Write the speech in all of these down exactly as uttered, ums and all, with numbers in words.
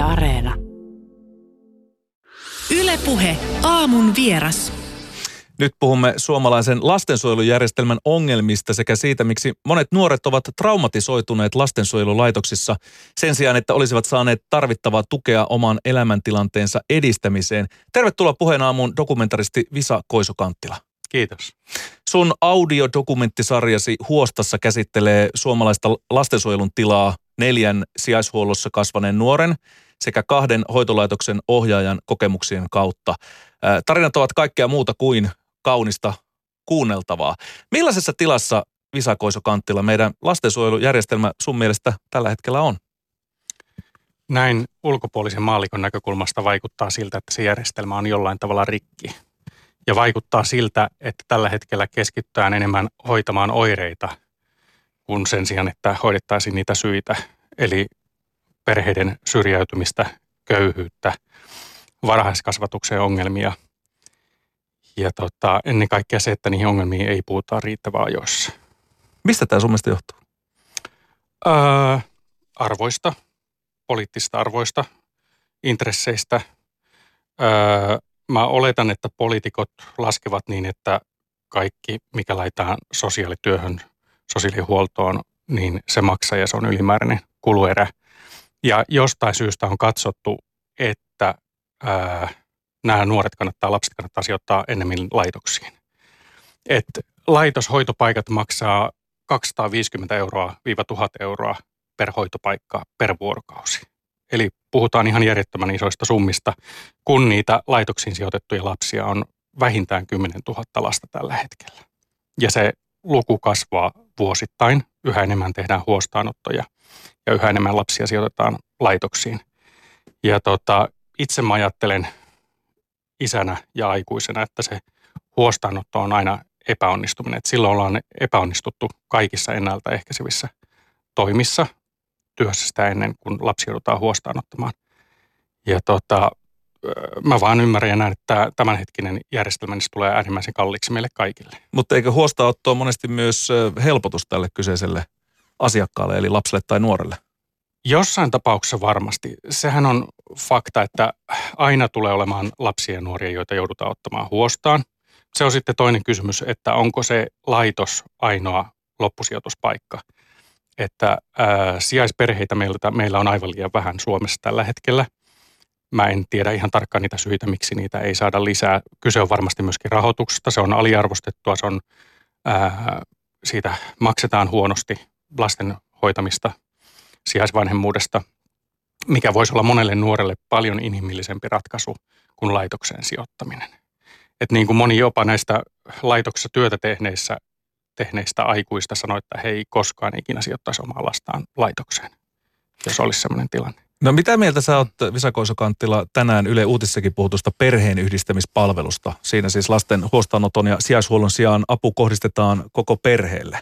Yle Areena. Yle Puhe, aamun vieras. Nyt puhumme suomalaisen lastensuojelujärjestelmän ongelmista sekä siitä, miksi monet nuoret ovat traumatisoituneet lastensuojelulaitoksissa sen sijaan, että olisivat saaneet tarvittavaa tukea oman elämäntilanteensa edistämiseen. Tervetuloa Puheen Aamuun dokumentaristi Visa Koiso-Kanttila. Kiitos. Sun audiodokumenttisarjasi Huostassa käsittelee suomalaista lastensuojelun tilaa neljän sijaishuollossa kasvaneen nuoren sekä kahden hoitolaitoksen ohjaajan kokemuksien kautta. Tarinat ovat kaikkea muuta kuin kaunista kuunneltavaa. Millaisessa tilassa, Visa Koiso-Kanttila, meidän lastensuojelujärjestelmä sun mielestä tällä hetkellä on? Näin ulkopuolisen maallikon näkökulmasta vaikuttaa siltä, että se järjestelmä on jollain tavalla rikki. Ja vaikuttaa siltä, että tällä hetkellä keskitytään enemmän hoitamaan oireita kuin sen sijaan, että hoidettaisiin niitä syitä. Eli perheiden syrjäytymistä, köyhyyttä, varhaiskasvatuksen ongelmia. Ja tota, ennen kaikkea se, että niihin ongelmiin ei puhuta riittävän ajoissa. Mistä tämä sun mielestä johtuu? Öö, arvoista, poliittisista arvoista, intresseistä. Öö, mä oletan, että poliitikot laskevat niin, että kaikki, mikä laitetaan sosiaalityöhön, sosiaalihuoltoon, niin se maksaa ja se on ylimääräinen kuluerä. Ja jostain syystä on katsottu, että öö, nämä nuoret kannattaa, lapset kannattaa sijoittaa ennemmin laitoksiin. Et laitoshoitopaikat maksaa kaksisataaviisikymmentä euroa viiva tuhat euroa per hoitopaikka per vuorokausi. Eli puhutaan ihan järjettömän isoista summista, kun niitä laitoksiin sijoitettuja lapsia on vähintään kymmenen tuhatta lasta tällä hetkellä. Ja se luku kasvaa vuosittain. Yhä enemmän tehdään huostaanottoja ja yhä enemmän lapsia sijoitetaan laitoksiin. Ja tota, itse mä ajattelen isänä ja aikuisena, että se huostaanotto on aina epäonnistuminen. Et silloin ollaan epäonnistuttu kaikissa ennaltaehkäisevissä toimissa työssä sitä ennen, kun lapsi joudutaan huostaanottamaan. Ja tota, mä vaan ymmärrän ja näen, että tämänhetkinen järjestelmä niin tulee äärimmäisen kalliiksi meille kaikille. Mutta eikö huostaanotto monesti myös helpotus tälle kyseiselle asiakkaalle, eli lapselle tai nuorelle? Jossain tapauksessa varmasti. Sehän on fakta, että aina tulee olemaan lapsia ja nuoria, joita joudutaan ottamaan huostaan. Se on sitten toinen kysymys, että onko se laitos ainoa loppusijoituspaikka. Että ää, sijaisperheitä meiltä, meillä on aivan liian vähän Suomessa tällä hetkellä. Mä en tiedä ihan tarkkaan niitä syitä, miksi niitä ei saada lisää. Kyse on varmasti myöskin rahoituksesta. Se on aliarvostettua, se on, ää, siitä maksetaan huonosti lasten hoitamista, sijaisvanhemmuudesta, mikä voisi olla monelle nuorelle paljon inhimillisempi ratkaisu kuin laitokseen sijoittaminen. Et niin kuin moni jopa näistä laitoksessa työtä tehneistä, tehneistä aikuista sanoi, että he ei koskaan ikinä sijoittaisi omaa lastaan laitokseen, jos olisi sellainen tilanne. No mitä mieltä sä oot, Visa Koiso-Kanttila, tänään Yle Uutisissakin puhutusta perheenyhdistämispalvelusta? Siinä siis lasten huostaanoton ja sijaishuollon sijaan apu kohdistetaan koko perheelle.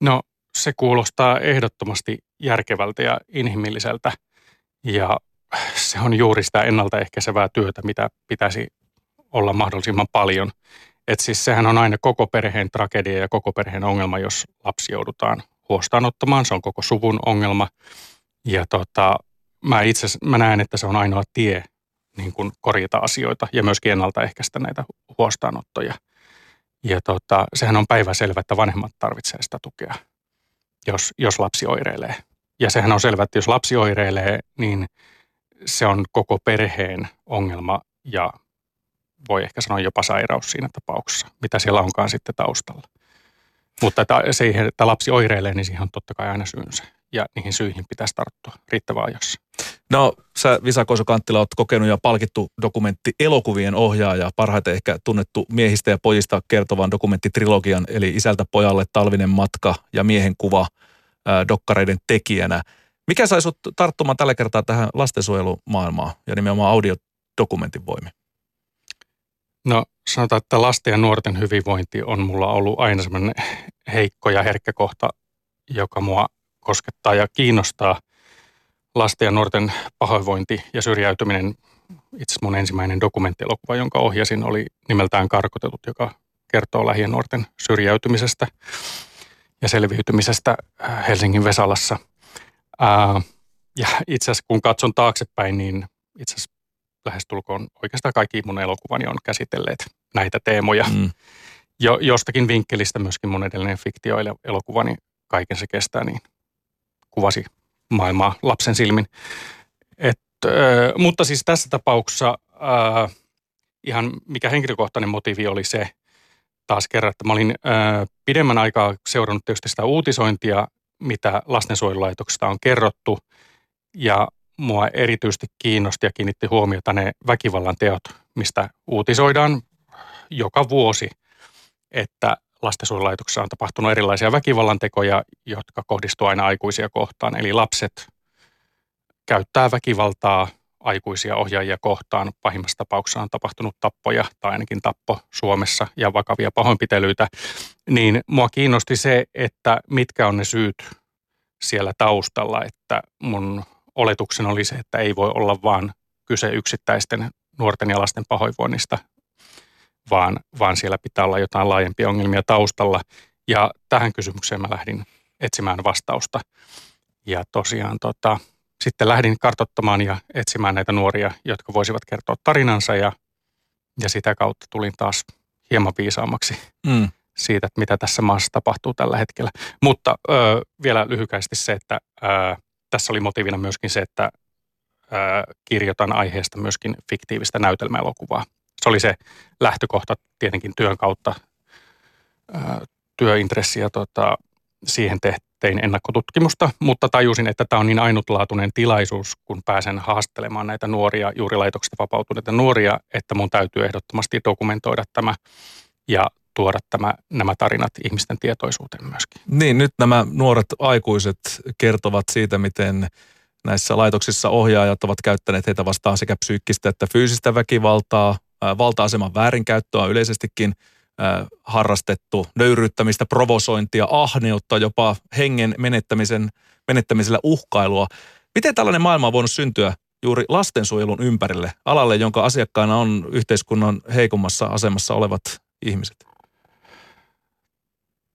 No se kuulostaa ehdottomasti järkevältä ja inhimilliseltä, ja se on juuri sitä ennaltaehkäisevää työtä, mitä pitäisi olla mahdollisimman paljon. Et siis sehän on aina koko perheen tragedia ja koko perheen ongelma, jos lapsi joudutaan huostaanottamaan. Se on koko suvun ongelma, ja tota, mä itse mä näen, että se on ainoa tie niin kun korjata asioita ja myöskin ennaltaehkäistä näitä huostaanottoja. Ja tota, sehän on päivänselvä, että vanhemmat tarvitsevat sitä tukea, jos, jos lapsi oireilee. Ja sehän on selvä, että jos lapsi oireilee, niin se on koko perheen ongelma ja voi ehkä sanoa jopa sairaus siinä tapauksessa, mitä siellä onkaan sitten taustalla. Mutta että se, että lapsi oireilee, niin siihen on totta kai aina syynsä ja niihin syihin pitäisi tarttua riittävän ajoissa. No sä, Visa Koiso-Kanttila, oot kokenut ja palkittu dokumentti elokuvien ohjaaja, parhaiten ehkä tunnettu miehistä ja pojista kertovan dokumenttitrilogian, eli Isältä pojalle, Talvinen matka ja Miehen kuva ää, dokkareiden tekijänä. Mikä sai sut tarttumaan tällä kertaa tähän lastensuojelumaailmaan ja nimenomaan audiodokumentin voimin? No sanotaan, että lasten ja nuorten hyvinvointi on mulla ollut aina semmoinen heikko ja herkkä kohta, joka mua koskettaa ja kiinnostaa. Lasten ja nuorten pahoinvointi ja syrjäytyminen. Itse asiassa mun ensimmäinen dokumenttielokuva, jonka ohjasin, oli nimeltään Karkotetut, joka kertoo lähi- ja nuorten syrjäytymisestä ja selviytymisestä Helsingin Vesalassa. Ää, Ja itse asiassa kun katson taaksepäin, niin itse asiassa lähestulkoon oikeastaan kaikki mun elokuvani on käsitelleet näitä teemoja. Mm. Jo, jostakin vinkkelistä myöskin mun edellinen fiktioelokuvani Kaiken se kestää, niin kuvasi maailmaa lapsen silmin. Et, ö, mutta siis tässä tapauksessa ö, ihan mikä henkilökohtainen motiivi oli se taas kerran, että mä olin ö, pidemmän aikaa seurannut tietysti sitä uutisointia, mitä lastensuojelulaitoksesta on kerrottu, ja mua erityisesti kiinnosti ja kiinnitti huomiota ne väkivallan teot, mistä uutisoidaan joka vuosi, että lastensuojelulaitoksessa on tapahtunut erilaisia väkivallantekoja, jotka kohdistuu aina aikuisia kohtaan. Eli lapset käyttää väkivaltaa aikuisia ohjaajia kohtaan. Pahimmassa tapauksessa on tapahtunut tappoja tai ainakin tappo Suomessa ja vakavia pahoinpitelyitä. Niin mua kiinnosti se, että mitkä on ne syyt siellä taustalla, että mun oletuksen oli se, että ei voi olla vaan kyse yksittäisten nuorten ja lasten pahoinvoinnista, vaan, vaan siellä pitää olla jotain laajempia ongelmia taustalla. Ja tähän kysymykseen mä lähdin etsimään vastausta. Ja tosiaan tota, sitten lähdin kartoittamaan ja etsimään näitä nuoria, jotka voisivat kertoa tarinansa. Ja, ja sitä kautta tulin taas hieman viisaammaksi mm. siitä, että mitä tässä maassa tapahtuu tällä hetkellä. Mutta ö, vielä lyhykäisesti se, että... Ö, Tässä oli motiivina myöskin se, että ää, kirjoitan aiheesta myöskin fiktiivistä näytelmäelokuvaa. Se oli se lähtökohta tietenkin työn kautta, ää, työintressi ja tota, siihen te, tein ennakkotutkimusta, mutta tajusin, että tämä on niin ainutlaatuinen tilaisuus, kun pääsen haastelemaan näitä nuoria, juuri laitoksesta vapautuneita nuoria, että mun täytyy ehdottomasti dokumentoida tämä ja tuoda tämä, nämä tarinat ihmisten tietoisuuteen myöskin. Niin, nyt nämä nuoret aikuiset kertovat siitä, miten näissä laitoksissa ohjaajat ovat käyttäneet heitä vastaan sekä psyykkistä että fyysistä väkivaltaa, valta-aseman väärinkäyttöä yleisestikin äh, harrastettu, nöyryyttämistä, provosointia, ahneutta, jopa hengen menettämisen, menettämisellä uhkailua. Miten tällainen maailma on voinut syntyä juuri lastensuojelun ympärille, alalle, jonka asiakkaana on yhteiskunnan heikommassa asemassa olevat ihmiset?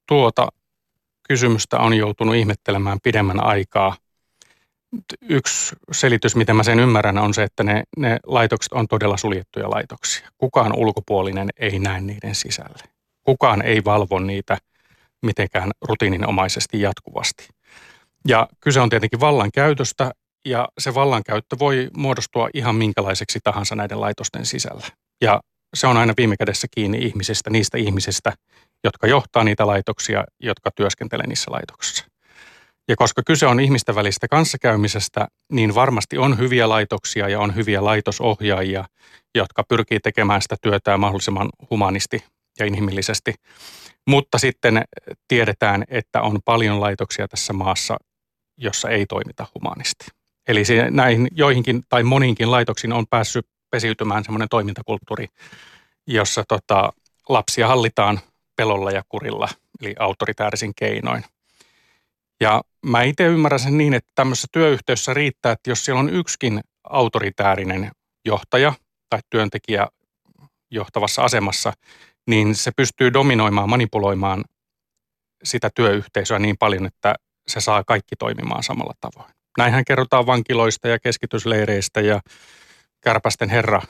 Tuota kysymystä on joutunut ihmettelemään pidemmän aikaa. Yksi selitys, miten mä sen ymmärrän, on se, että ne, ne laitokset on todella suljettuja laitoksia. Kukaan ulkopuolinen ei näe niiden sisälle. Kukaan ei valvo niitä mitenkään rutiininomaisesti jatkuvasti. Ja kyse on tietenkin vallankäytöstä, ja se vallankäyttö voi muodostua ihan minkälaiseksi tahansa näiden laitosten sisällä. Ja se on aina viime kädessä kiinni ihmisistä, niistä ihmisistä, jotka johtaa niitä laitoksia, jotka työskentelee niissä laitoksissa. Ja koska kyse on ihmisten välistä kanssakäymisestä, niin varmasti on hyviä laitoksia ja on hyviä laitosohjaajia, jotka pyrkii tekemään sitä työtään mahdollisimman humanisti ja inhimillisesti. Mutta sitten tiedetään, että on paljon laitoksia tässä maassa, jossa ei toimita humanisti. Eli näihin joihinkin tai moniinkin laitoksiin on päässyt pesiytymään semmoinen toimintakulttuuri, jossa tota, lapsia hallitaan pelolla ja kurilla, eli autoritäärisin keinoin. Ja mä itse ymmärrän sen niin, että tämmöisessä työyhteisössä riittää, että jos siellä on yksikin autoritäärinen johtaja tai työntekijä johtavassa asemassa, niin se pystyy dominoimaan, manipuloimaan sitä työyhteisöä niin paljon, että se saa kaikki toimimaan samalla tavoin. Näinhän kerrotaan vankiloista ja keskitysleireistä, ja Kärpästen herra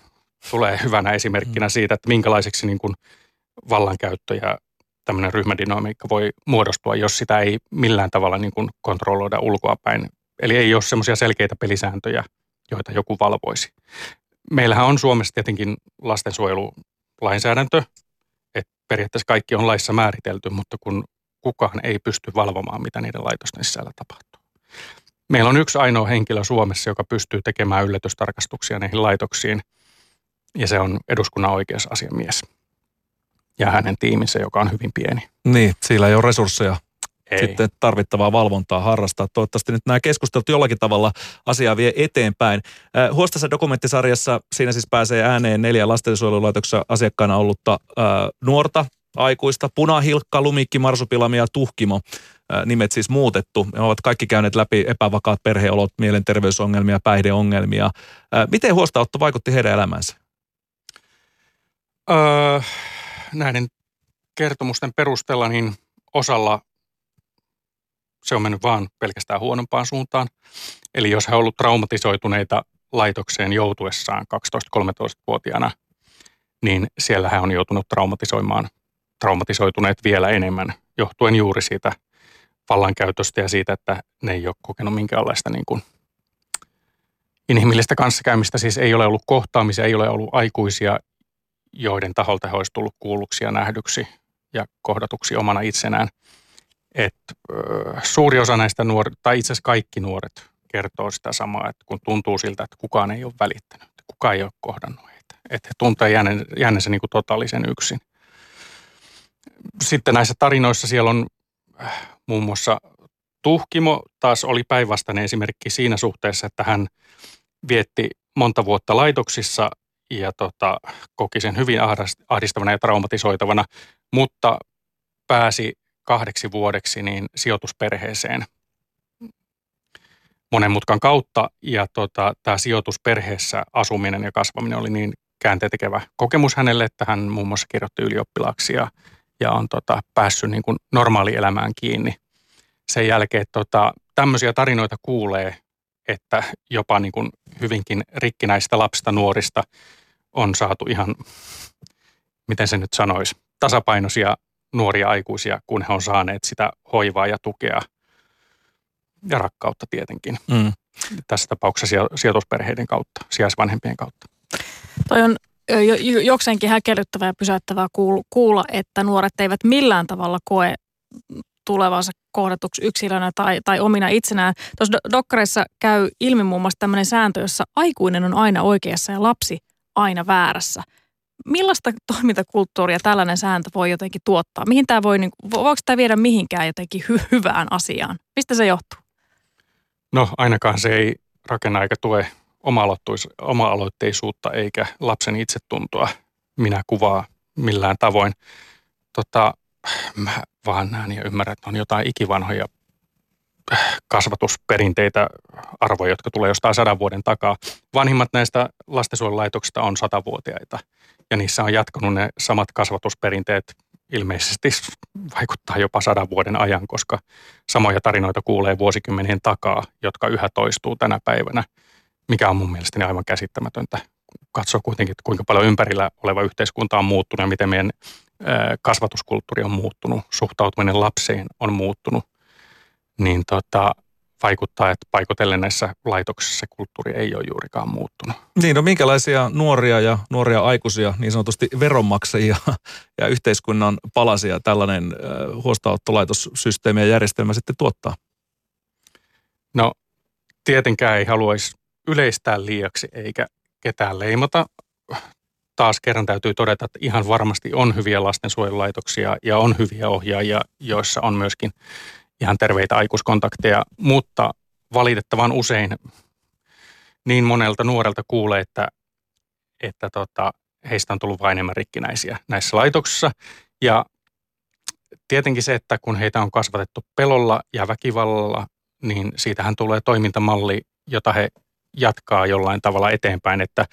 tulee hyvänä esimerkkinä siitä, että minkälaiseksi niin kuin vallankäyttö ja tämmöinen ryhmädynamiikka voi muodostua, jos sitä ei millään tavalla niin kuin kontrolloida ulkoapäin. Eli ei ole semmoisia selkeitä pelisääntöjä, joita joku valvoisi. Meillähän on Suomessa tietenkin lastensuojelulainsäädäntö, että periaatteessa kaikki on laissa määritelty, mutta kun kukaan ei pysty valvomaan, mitä niiden laitosten sisällä tapahtuu. Meillä on yksi ainoa henkilö Suomessa, joka pystyy tekemään yllätystarkastuksia näihin laitoksiin, ja se on eduskunnan oikeusasiamies ja hänen tiiminsä, joka on hyvin pieni. Niin, sillä ei ole resursseja ei. Sitten tarvittavaa valvontaa harrastaa. Toivottavasti nyt nämä keskustelut jollakin tavalla asiaa vie eteenpäin. Huostassa dokumenttisarjassa siinä siis pääsee ääneen neljä lastensuojelulaitoksessa asiakkaana ollutta äh, nuorta aikuista. Punahilkka, Lumikki, Marsupilamia ja Tuhkimo. Nimet siis muutettu. Ne ovat kaikki käyneet läpi epävakaat perheolot, mielenterveysongelmia, päihdeongelmia. Miten huostaanotto vaikutti heidän elämänsä? Öö, näiden kertomusten perusteella niin osalla se on mennyt vaan pelkästään huonompaan suuntaan. Eli jos he ovat olleet traumatisoituneita laitokseen joutuessaan kaksitoista-kolmetoistavuotiaana, niin siellä he on joutunut traumatisoimaan, traumatisoituneet vielä enemmän, johtuen juuri siitä vallankäytöstä ja siitä, että ne ei ole kokenut minkäänlaista niin kuin inhimillistä kanssakäymistä. Siis ei ole ollut kohtaamisia, ei ole ollut aikuisia, joiden taholta he olisi tullut kuulluksi ja nähdyksi ja kohdatuksi omana itsenään. Et, suuri osa näistä nuoret, tai itse asiassa kaikki nuoret, kertoo sitä samaa, että kun tuntuu siltä, että kukaan ei ole välittänyt, kukaan ei ole kohdannut heitä. Että he tuntee jäänensä niin kuin totaalisen yksin. Sitten näissä tarinoissa siellä on muun muassa Tuhkimo taas oli päinvastainen esimerkki siinä suhteessa, että hän vietti monta vuotta laitoksissa ja tota, koki sen hyvin ahdistavana ja traumatisoitavana, mutta pääsi kahdeksi vuodeksi niin sijoitusperheeseen monen mutkan kautta. Ja tota, tämä sijoitusperheessä asuminen ja kasvaminen oli niin käänteentekevä kokemus hänelle, että hän muun muassa kirjoitti ylioppilaaksi ja, ja on tota, päässyt niin kuin normaalielämään kiinni. Sen jälkeen tota, tämmöisiä tarinoita kuulee, että jopa niin kuin hyvinkin rikkinäistä lapsista nuorista on saatu ihan, miten se nyt sanoisi, tasapainoisia nuoria aikuisia, kun he on saaneet sitä hoivaa ja tukea ja rakkautta tietenkin. Mm. Tässä tapauksessa sijoitusperheiden kautta, sijaisvanhempien kautta. Toi on jokseenkin häkellyttävää ja pysäyttävää kuulla, että nuoret eivät millään tavalla koe tulevansa kohdatuksi yksilönä tai, tai omina itsenään. Tuossa dokkareissa käy ilmi muun muassa tämmöinen sääntö, jossa aikuinen on aina oikeassa ja lapsi aina väärässä. Millaista toimintakulttuuria tällainen sääntö voi jotenkin tuottaa? Mihin tämä voi, voiko tämä viedä mihinkään jotenkin hy- hyvään asiaan? Mistä se johtuu? No ainakaan se ei rakenna eikä tue oma-aloitteisuutta eikä lapsen itsetuntoa minä kuvaa millään tavoin. Tota, mä vaan näen ja ymmärrän, että on jotain ikivanhoja kasvatusperinteitä, arvoja, jotka tulee jostain sadan vuoden takaa. Vanhimmat näistä lastensuojelulaitoksista on satavuotiaita ja niissä on jatkunut ne samat kasvatusperinteet. Ilmeisesti vaikuttaa jopa sadan vuoden ajan, koska samoja tarinoita kuulee vuosikymmenien takaa, jotka yhä toistuu tänä päivänä, mikä on mun mielestäni aivan käsittämätöntä. Katsoo kuitenkin, kuinka paljon ympärillä oleva yhteiskunta on muuttunut ja miten meidän kasvatuskulttuuri on muuttunut, suhtautuminen lapseen on muuttunut, niin tota, vaikuttaa, että paikotellen näissä laitoksissa kulttuuri ei ole juurikaan muuttunut. Niin, no minkälaisia nuoria ja nuoria aikuisia, niin sanotusti veronmaksajia ja yhteiskunnan palasia tällainen äh, huostaanottolaitossysteemi ja järjestelmä sitten tuottaa? No, tietenkään ei haluaisi yleistää liiaksi eikä ketään leimata. Taas kerran täytyy todeta, että ihan varmasti on hyviä lastensuojelulaitoksia ja on hyviä ohjaajia, joissa on myöskin ihan terveitä aikuiskontakteja, mutta valitettavan usein niin monelta nuorelta kuulee, että, että tota, heistä on tullut vain enemmän rikkinäisiä näissä laitoksissa. Ja tietenkin se, että kun heitä on kasvatettu pelolla ja väkivallalla, niin siitähän tulee toimintamalli, jota he jatkaa jollain tavalla eteenpäin, että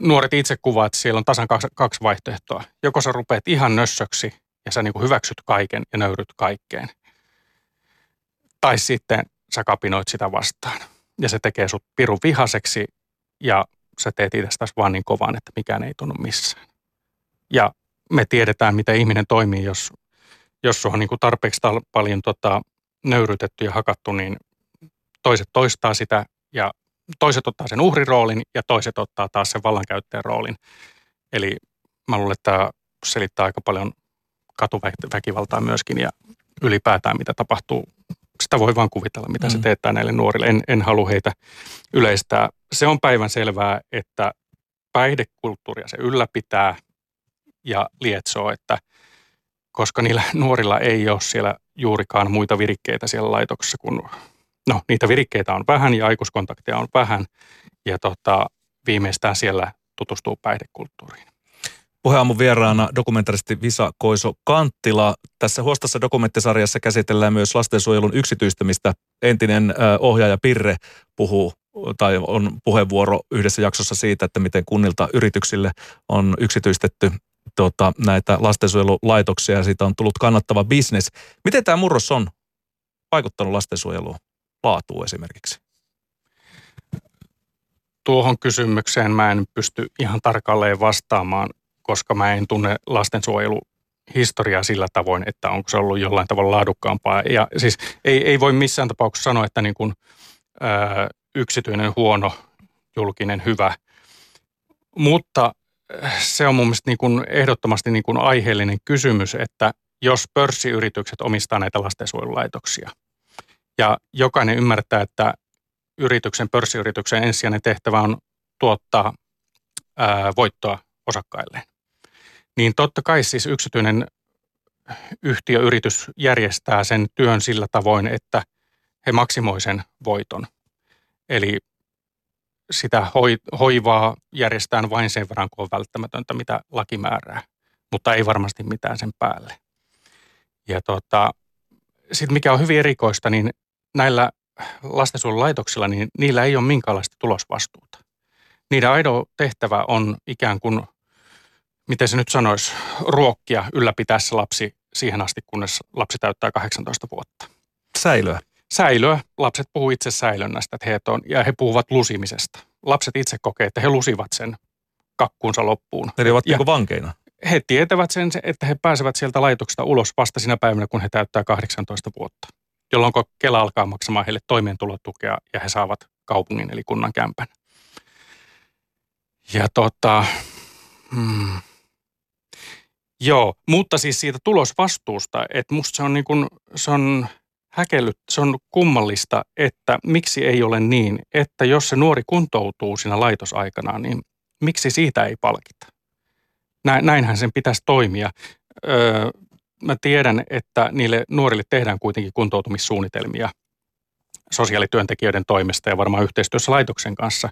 nuoret itse kuvaat, että siellä on tasan kaksi vaihtoehtoa. Joko sä rupeat ihan nössöksi ja sä niin kuin hyväksyt kaiken ja nöyryt kaikkeen. Tai sitten sä kapinoit sitä vastaan. Ja se tekee sut pirun vihaseksi ja sä teet itsestäsi vaan niin kovan, että mikään ei tunnu missään. Ja me tiedetään, miten ihminen toimii, jos, jos on niin kuin tarpeeksi paljon tota, nöyrytetty ja hakattu, niin toiset toistaa sitä ja toiset ottaa sen uhriroolin ja toiset ottaa taas sen vallankäyttäjän roolin. Eli mä luulen, että tämä selittää aika paljon katuväkivaltaa myöskin ja ylipäätään mitä tapahtuu. Sitä voi vaan kuvitella, mitä mm. se teettää näille nuorille. En, en halua heitä yleistää. Se on päivänselvää, että päihdekulttuuria se ylläpitää ja lietsoo, että koska niillä nuorilla ei ole siellä juurikaan muita virikkeitä siellä laitoksessa kuin no, niitä virikkeitä on vähän ja aikuiskontakteja on vähän ja tota, viimeistään siellä tutustuu päihdekulttuuriin. Puheen aamun vieraana dokumentaristi Visa Koiso-Kanttila. Tässä Huostassa dokumenttisarjassa käsitellään myös lastensuojelun yksityistämistä. Entinen ohjaaja Pirre puhuu tai on puheenvuoro yhdessä jaksossa siitä, että miten kunnilta yrityksille on yksityistetty tota, näitä lastensuojelulaitoksia ja siitä on tullut kannattava bisnes. Miten tämä murros on vaikuttanut lastensuojelun laatuun esimerkiksi? Tuohon kysymykseen mä en pysty ihan tarkalleen vastaamaan, koska mä en tunne lastensuojeluhistoriaa sillä tavoin, että onko se ollut jollain tavalla laadukkaampaa. Ja siis ei, ei voi missään tapauksessa sanoa, että niin kuin, ö, yksityinen huono, julkinen hyvä. Mutta se on mun mielestä niin kuin ehdottomasti niin kuin aiheellinen kysymys, että jos pörssiyritykset omistaa näitä lastensuojelulaitoksia ja jokainen ymmärtää, että yrityksen, pörssiyrityksen ensisijainen tehtävä on tuottaa ää, voittoa osakkailleen, niin totta kai siis yksityinen yhtiöyritys järjestää sen työn sillä tavoin, että he maksimoi sen voiton. Eli sitä hoivaa järjestetään vain sen verran, kun on välttämätöntä, mitä laki määrää, mutta ei varmasti mitään sen päälle. Ja tota, sitten mikä on hyvin erikoista, niin näillä lastensuojelulaitoksilla, niin niillä ei ole minkäänlaista tulosvastuuta. Niiden ainoa tehtävä on ikään kuin, miten se nyt sanoisi, ruokkia, ylläpitää se lapsi siihen asti, kunnes lapsi täyttää kahdeksantoista vuotta. Säilöä. Säilöä. Lapset puhuu itse säilönnästä, että he on, ja he puhuvat lusimisesta. Lapset itse kokee, että he lusivat sen kakkuunsa loppuun. Eli ovat ja niin kuin vankeina. He tietävät sen, että he pääsevät sieltä laitoksesta ulos vasta siinä päivänä, kun he täyttää kahdeksantoista vuotta, jolloin Kela alkaa maksamaan heille toimeentulotukea ja he saavat kaupungin eli kunnan kämpän. Ja tota, hmm. joo, mutta siis siitä tulosvastuusta, että musta se on niin kuin, se on häkellyt, se on kummallista, että miksi ei ole niin, että jos se nuori kuntoutuu siinä laitosaikana, niin miksi siitä ei palkita? Näinhän sen pitäisi toimia. Öö, mä tiedän, että niille nuorille tehdään kuitenkin kuntoutumissuunnitelmia sosiaalityöntekijöiden toimesta ja varmaan yhteistyössä laitoksen kanssa,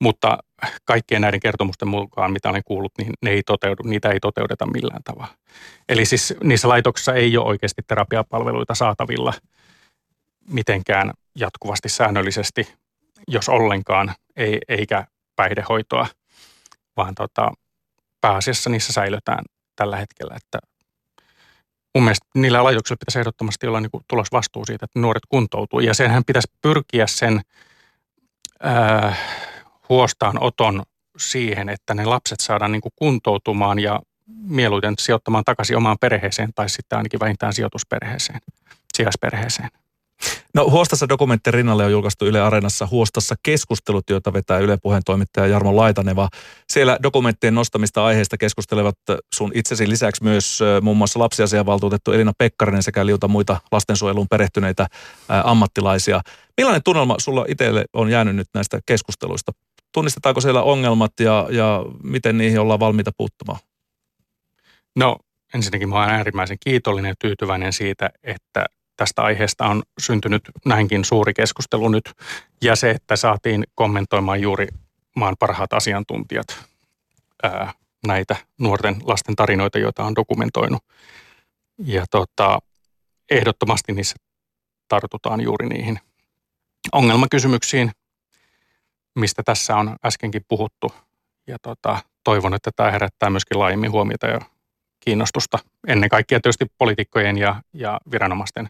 mutta kaikkien näiden kertomusten mukaan, mitä olen kuullut, niin ne ei toteudu, niitä ei toteuteta millään tavalla. Eli siis niissä laitoksissa ei ole oikeasti terapiapalveluita saatavilla mitenkään jatkuvasti säännöllisesti, jos ollenkaan, ei, eikä päihdehoitoa, vaan tota... pääasiassa niissä säilötään tällä hetkellä, että mun mielestä niillä laitoksilla pitäisi ehdottomasti olla niin kuin tulosvastuu siitä, että nuoret kuntoutuu. Ja senhän pitäisi pyrkiä sen äh, huostaanoton siihen, että ne lapset saadaan niin kuin kuntoutumaan ja mieluiten sijoittamaan takaisin omaan perheeseen tai sitten ainakin vähintään sijoitusperheeseen, sijaisperheeseen. No Huostassa dokumenttien rinnalle on julkaistu Yle Areenassa Huostassa keskustelut, joita vetää Yle Puheen toimittaja Jarmo Laitaneva. Siellä dokumenttien nostamista aiheista keskustelevat sun itsesi lisäksi myös muun muassa lapsiasiavaltuutettu Elina Pekkarinen sekä liuta muita lastensuojeluun perehtyneitä ammattilaisia. Millainen tunnelma sulla itselle on jäänyt nyt näistä keskusteluista? Tunnistetaanko siellä ongelmat ja, ja miten niihin ollaan valmiita puuttumaan? No ensinnäkin mä olen äärimmäisen kiitollinen ja tyytyväinen siitä, että tästä aiheesta on syntynyt näinkin suuri keskustelu nyt, ja se, että saatiin kommentoimaan juuri maan parhaat asiantuntijat ää, näitä nuorten lasten tarinoita, joita on dokumentoinut. Ja tota, ehdottomasti niissä tartutaan juuri niihin ongelmakysymyksiin, mistä tässä on äskenkin puhuttu. Ja tota, toivon, että tämä herättää myöskin laajemmin huomiota ja kiinnostusta ennen kaikkea tietysti poliitikkojen ja, ja viranomaisten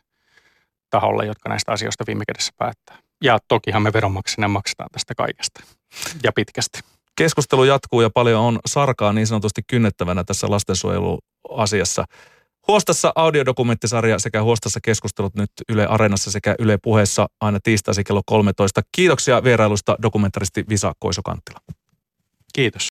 taholle, jotka näistä asioista viime kädessä päättää. Ja tokihan me veronmaksajina maksetaan tästä kaikesta ja pitkästi. Keskustelu jatkuu ja paljon on sarkaa niin sanotusti kynnettävänä tässä lastensuojeluasiassa. Huostassa audiodokumenttisarja sekä Huostassa keskustelut nyt Yle Areenassa sekä Yle Puheessa aina tiistaisin kello kolmetoista. Kiitoksia vierailusta dokumentaristi Visa Koiso-Kanttila. Kiitos.